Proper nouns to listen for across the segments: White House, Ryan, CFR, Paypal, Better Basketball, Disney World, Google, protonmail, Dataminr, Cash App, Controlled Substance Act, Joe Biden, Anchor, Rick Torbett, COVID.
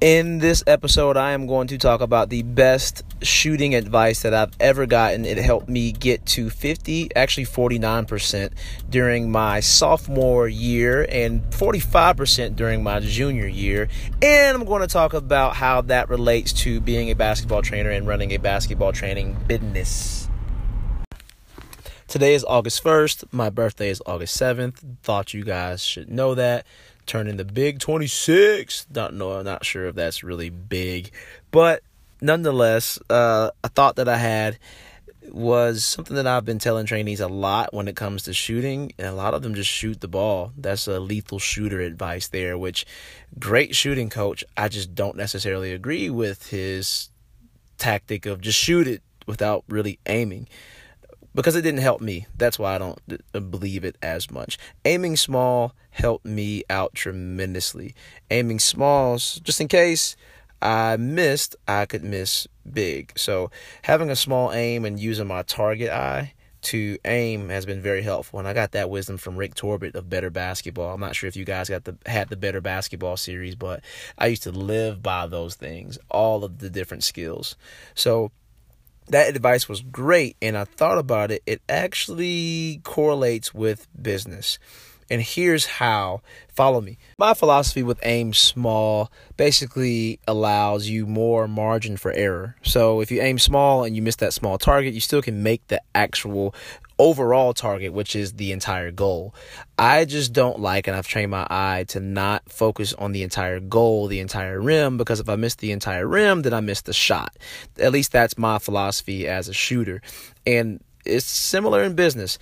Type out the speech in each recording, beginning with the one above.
In this episode, I am going to talk about the best shooting advice that I've ever gotten. It helped me get to 49% during my sophomore year and 45% during my junior year. And I'm going to talk about how that relates to being a basketball trainer and running a basketball training business. Today is August 1st. My birthday is August 7th. Thought you guys should know that. Turning the big 26. Don't know. I'm not sure if that's really big, but nonetheless, a thought that I had was something that I've been telling trainees a lot when it comes to shooting, and a lot of them just shoot the ball. That's a lethal shooter advice there, which great shooting coach. I just don't necessarily agree with his tactic of just shoot it without really aiming. Because it didn't help me. That's why I don't believe it as much. Aiming small helped me out tremendously. Aiming small, just in case I missed, I could miss big. So having a small aim and using my target eye to aim has been very helpful. And I got that wisdom from Rick Torbett of Better Basketball. I'm not sure if you guys had the Better Basketball series, but I used to live by those things, all of the different skills. So that advice was great, and I thought about it. It actually correlates with business. And here's how. Follow me. My philosophy with aim small basically allows you more margin for error. So if you aim small and you miss that small target, you still can make the actual overall target, which is the entire goal. I just don't like, and I've trained my eye to not focus on the entire goal, the entire rim, because if I miss the entire rim, then I miss the shot. At least that's my philosophy as a shooter. And it's similar in business.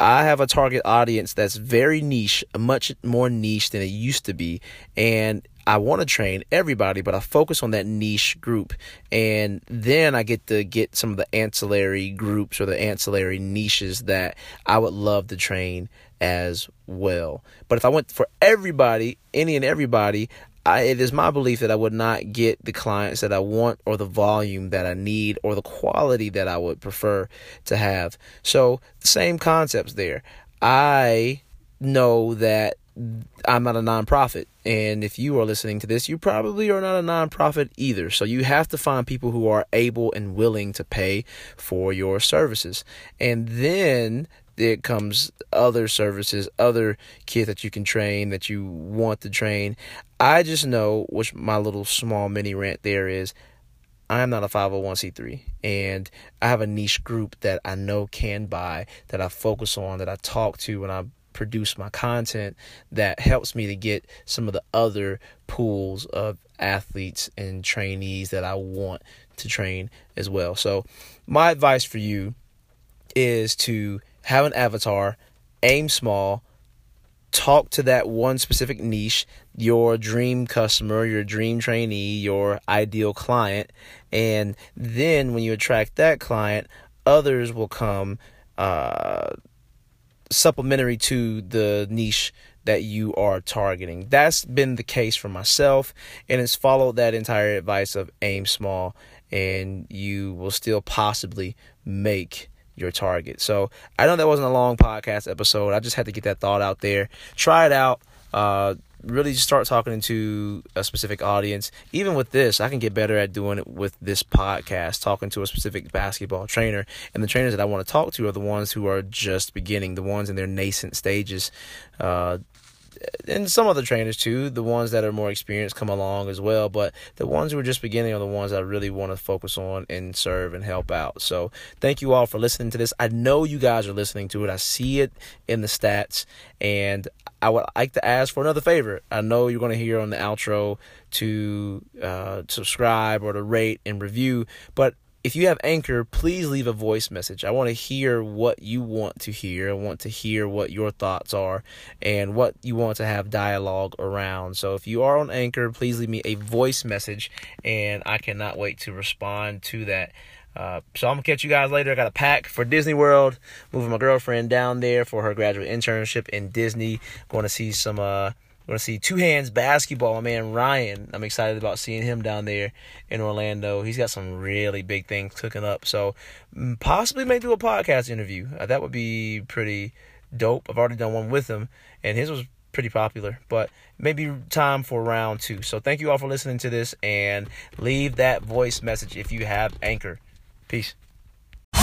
I have a target audience that's very niche, much more niche than it used to be. And I want to train everybody, but I focus on that niche group. And then I get to get some of the ancillary groups or the ancillary niches that I would love to train as well. But if I went for everybody, any and everybody, it is my belief that I would not get the clients that I want or the volume that I need or the quality that I would prefer to have. So the same concepts there. I know that I'm not a nonprofit. And if you are listening to this, you probably are not a nonprofit either. So you have to find people who are able and willing to pay for your services. And then there comes other services, other kids that you can train, that you want to train. I just know, which my little small mini rant there is, I'm not a 501c3, and I have a niche group that I know can buy, that I focus on, that I talk to when I produce my content, that helps me to get some of the other pools of athletes and trainees that I want to train as well. So my advice for you is to have an avatar, aim small, talk to that one specific niche, your dream customer, your dream trainee, your ideal client. And then when you attract that client, others will come supplementary to the niche that you are targeting. That's been the case for myself, and it's followed that entire advice of aim small, and you will still possibly make your target. So I know that wasn't a long podcast episode. I just had to get that thought out there. Try it out. Really start talking to a specific audience. Even with this, I can get better at doing it with this podcast, talking to a specific basketball trainer. And the trainers that I want to talk to are the ones who are just beginning, the ones in their nascent stages. And some other trainers too, the ones that are more experienced come along as well, but the ones who are just beginning are the ones I really want to focus on and serve and help out. So thank you all for listening to this. I know you guys are listening to it. I see it in the stats, and I would like to ask for another favor. I know you're going to hear on the outro to subscribe or to rate and review, but If you have Anchor, please leave a voice message. I want to hear what you want to hear. I want to hear what your thoughts are and what you want to have dialogue around. So if you are on Anchor, please leave me a voice message, and I cannot wait to respond to that. So I'm going to catch you guys later. I got a pack for Disney World, moving my girlfriend down there for her graduate internship in Disney. Going to see some, going to see Two Hands Basketball, my man Ryan. I'm excited about seeing him down there in Orlando. He's got some really big things cooking up. So possibly may do a podcast interview. That would be pretty dope. I've already done one with him, and his was pretty popular, but maybe time for round two. So thank you all for listening to this, and leave that voice message if you have Anchor. Peace. Yo,